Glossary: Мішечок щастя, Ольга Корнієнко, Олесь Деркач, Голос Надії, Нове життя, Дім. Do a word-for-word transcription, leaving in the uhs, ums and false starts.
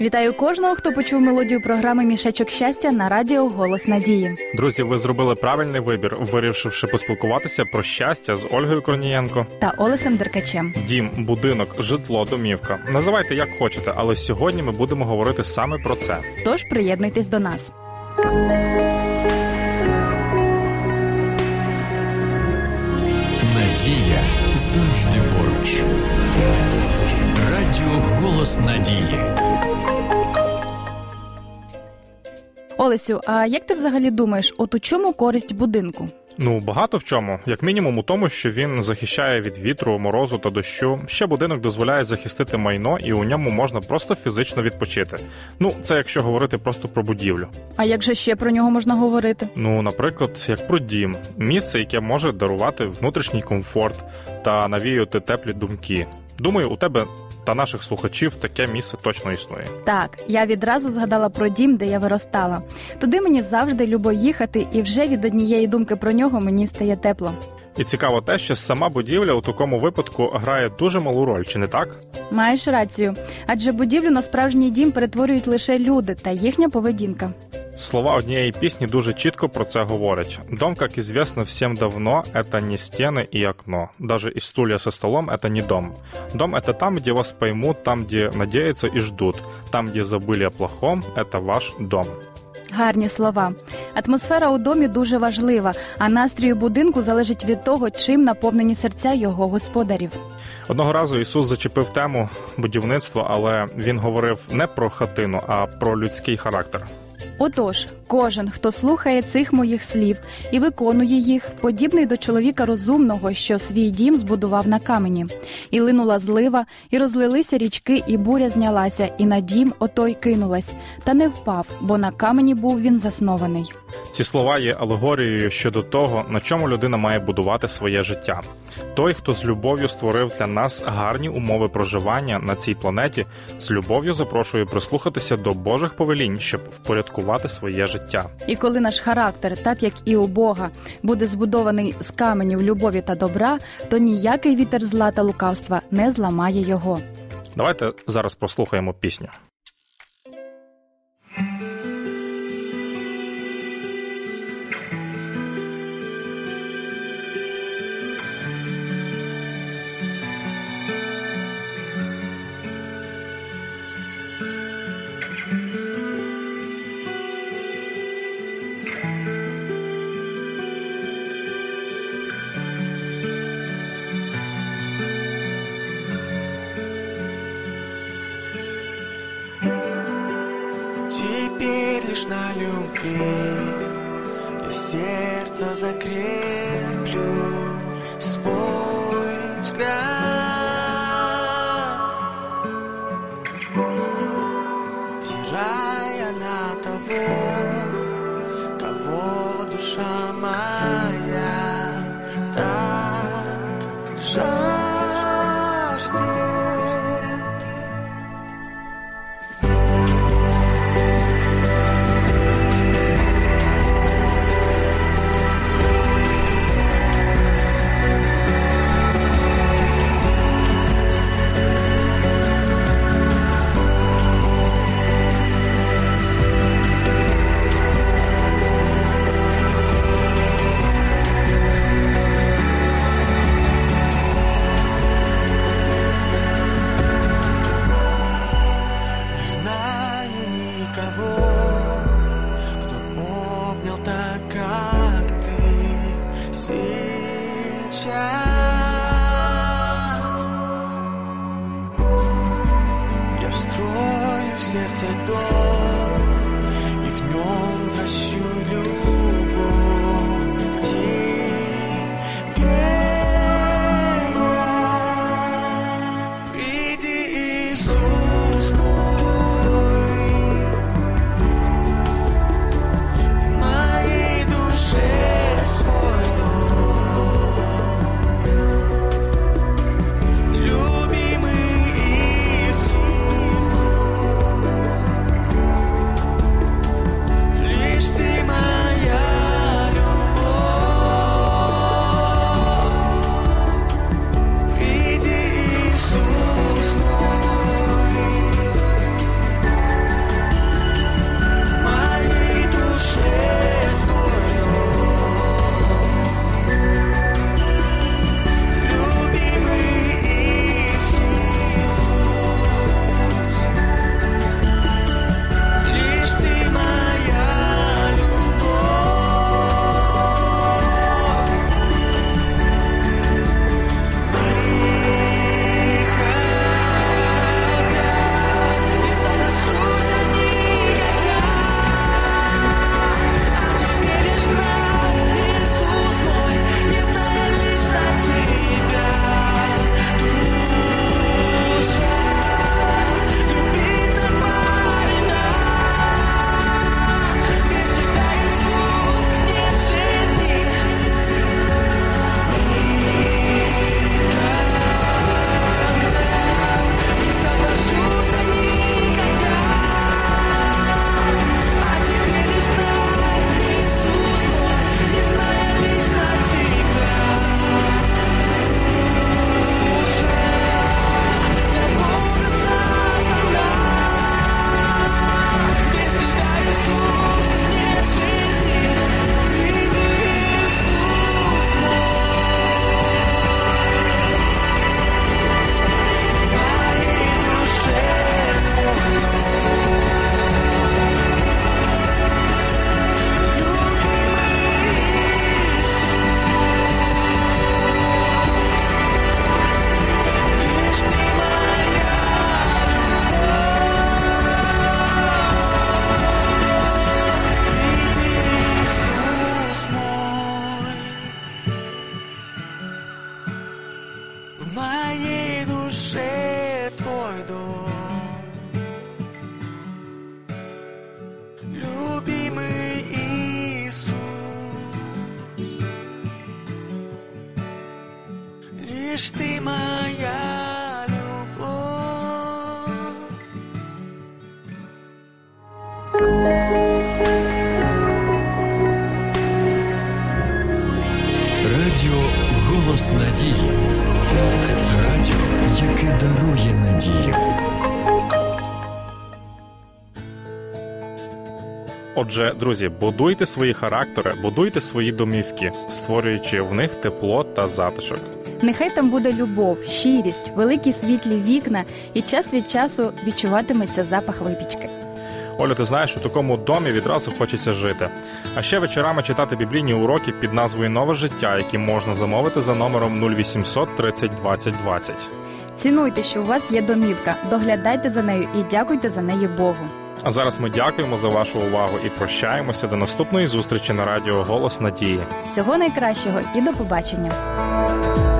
Вітаю кожного, хто почув мелодію програми «Мішечок щастя» на радіо «Голос Надії». Друзі, ви зробили правильний вибір, вирішивши поспілкуватися про щастя з Ольгою Корнієнко та Олесем Деркачем. Дім, будинок, житло, домівка. Називайте як хочете, але сьогодні ми будемо говорити саме про це. Тож приєднуйтесь до нас. Надія завжди поруч. Радіо «Голос Надії». Олесю, а як ти взагалі думаєш, от у чому користь будинку? Ну, багато в чому. Як мінімум у тому, що він захищає від вітру, морозу та дощу. Ще будинок дозволяє захистити майно, і у ньому можна просто фізично відпочити. Ну, це якщо говорити просто про будівлю. А як же ще про нього можна говорити? Ну, наприклад, як про дім. Місце, яке може дарувати внутрішній комфорт та навіювати теплі думки. Думаю, у тебе та наших слухачів таке місце точно існує. Так, я відразу згадала про дім, де я виростала. Туди мені завжди любо їхати, і вже від однієї думки про нього мені стає тепло. І цікаво те, що сама будівля у такому випадку грає дуже малу роль, чи не так? Маєш рацію. Адже будівлю на справжній дім перетворюють лише люди та їхня поведінка. Слова однієї пісні дуже чітко про це говорять. Дом, как известно всем давно, это не стены и окно. Даже и стулья со столом это не дом. Дом это там, где вас поймут, там, где надеются и ждут. Там, где забыли о плохом, это ваш дом. Гарні слова. Атмосфера у домі дуже важлива, а настрій у будинку залежить від того, чим наповнені серця його господарів. Одного разу Ісус зачепив тему будівництва, але він говорив не про хатину, а про людський характер. Отож, кожен, хто слухає цих моїх слів і виконує їх, подібний до чоловіка розумного, що свій дім збудував на камені. І линула злива, і розлилися річки, і буря знялася, і на дім отой кинулась. Та не впав, бо на камені був він заснований. Ці слова є алегорією щодо того, на чому людина має будувати своє життя. Той, хто з любов'ю створив для нас гарні умови проживання на цій планеті, з любов'ю запрошує прислухатися до Божих повелінь, щоб впорядкувати своє життя. І коли наш характер, так як і у Бога, буде збудований з каменів любові та добра, то ніякий вітер зла та лукавства не зламає його. Давайте зараз прослухаємо пісню. Лишь на любви я сердце закреплю, свой взгляд, взирая на того, кого душа моя так жаждет. Ты моя. Надію. Отже, друзі, будуйте свої характери, будуйте свої домівки, створюючи в них тепло та затишок. Нехай там буде любов, щирість, великі світлі вікна і час від часу відчуватиметься запах випічки. Оля, ти знаєш, у такому домі відразу хочеться жити. А ще вечорами читати біблійні уроки під назвою «Нове життя», які можна замовити за номером нуль вісімсот тридцять двадцять двадцять. Цінуйте, що у вас є домівка, доглядайте за нею і дякуйте за неї Богу. А зараз ми дякуємо за вашу увагу і прощаємося до наступної зустрічі на радіо «Голос Надії». Всього найкращого і до побачення!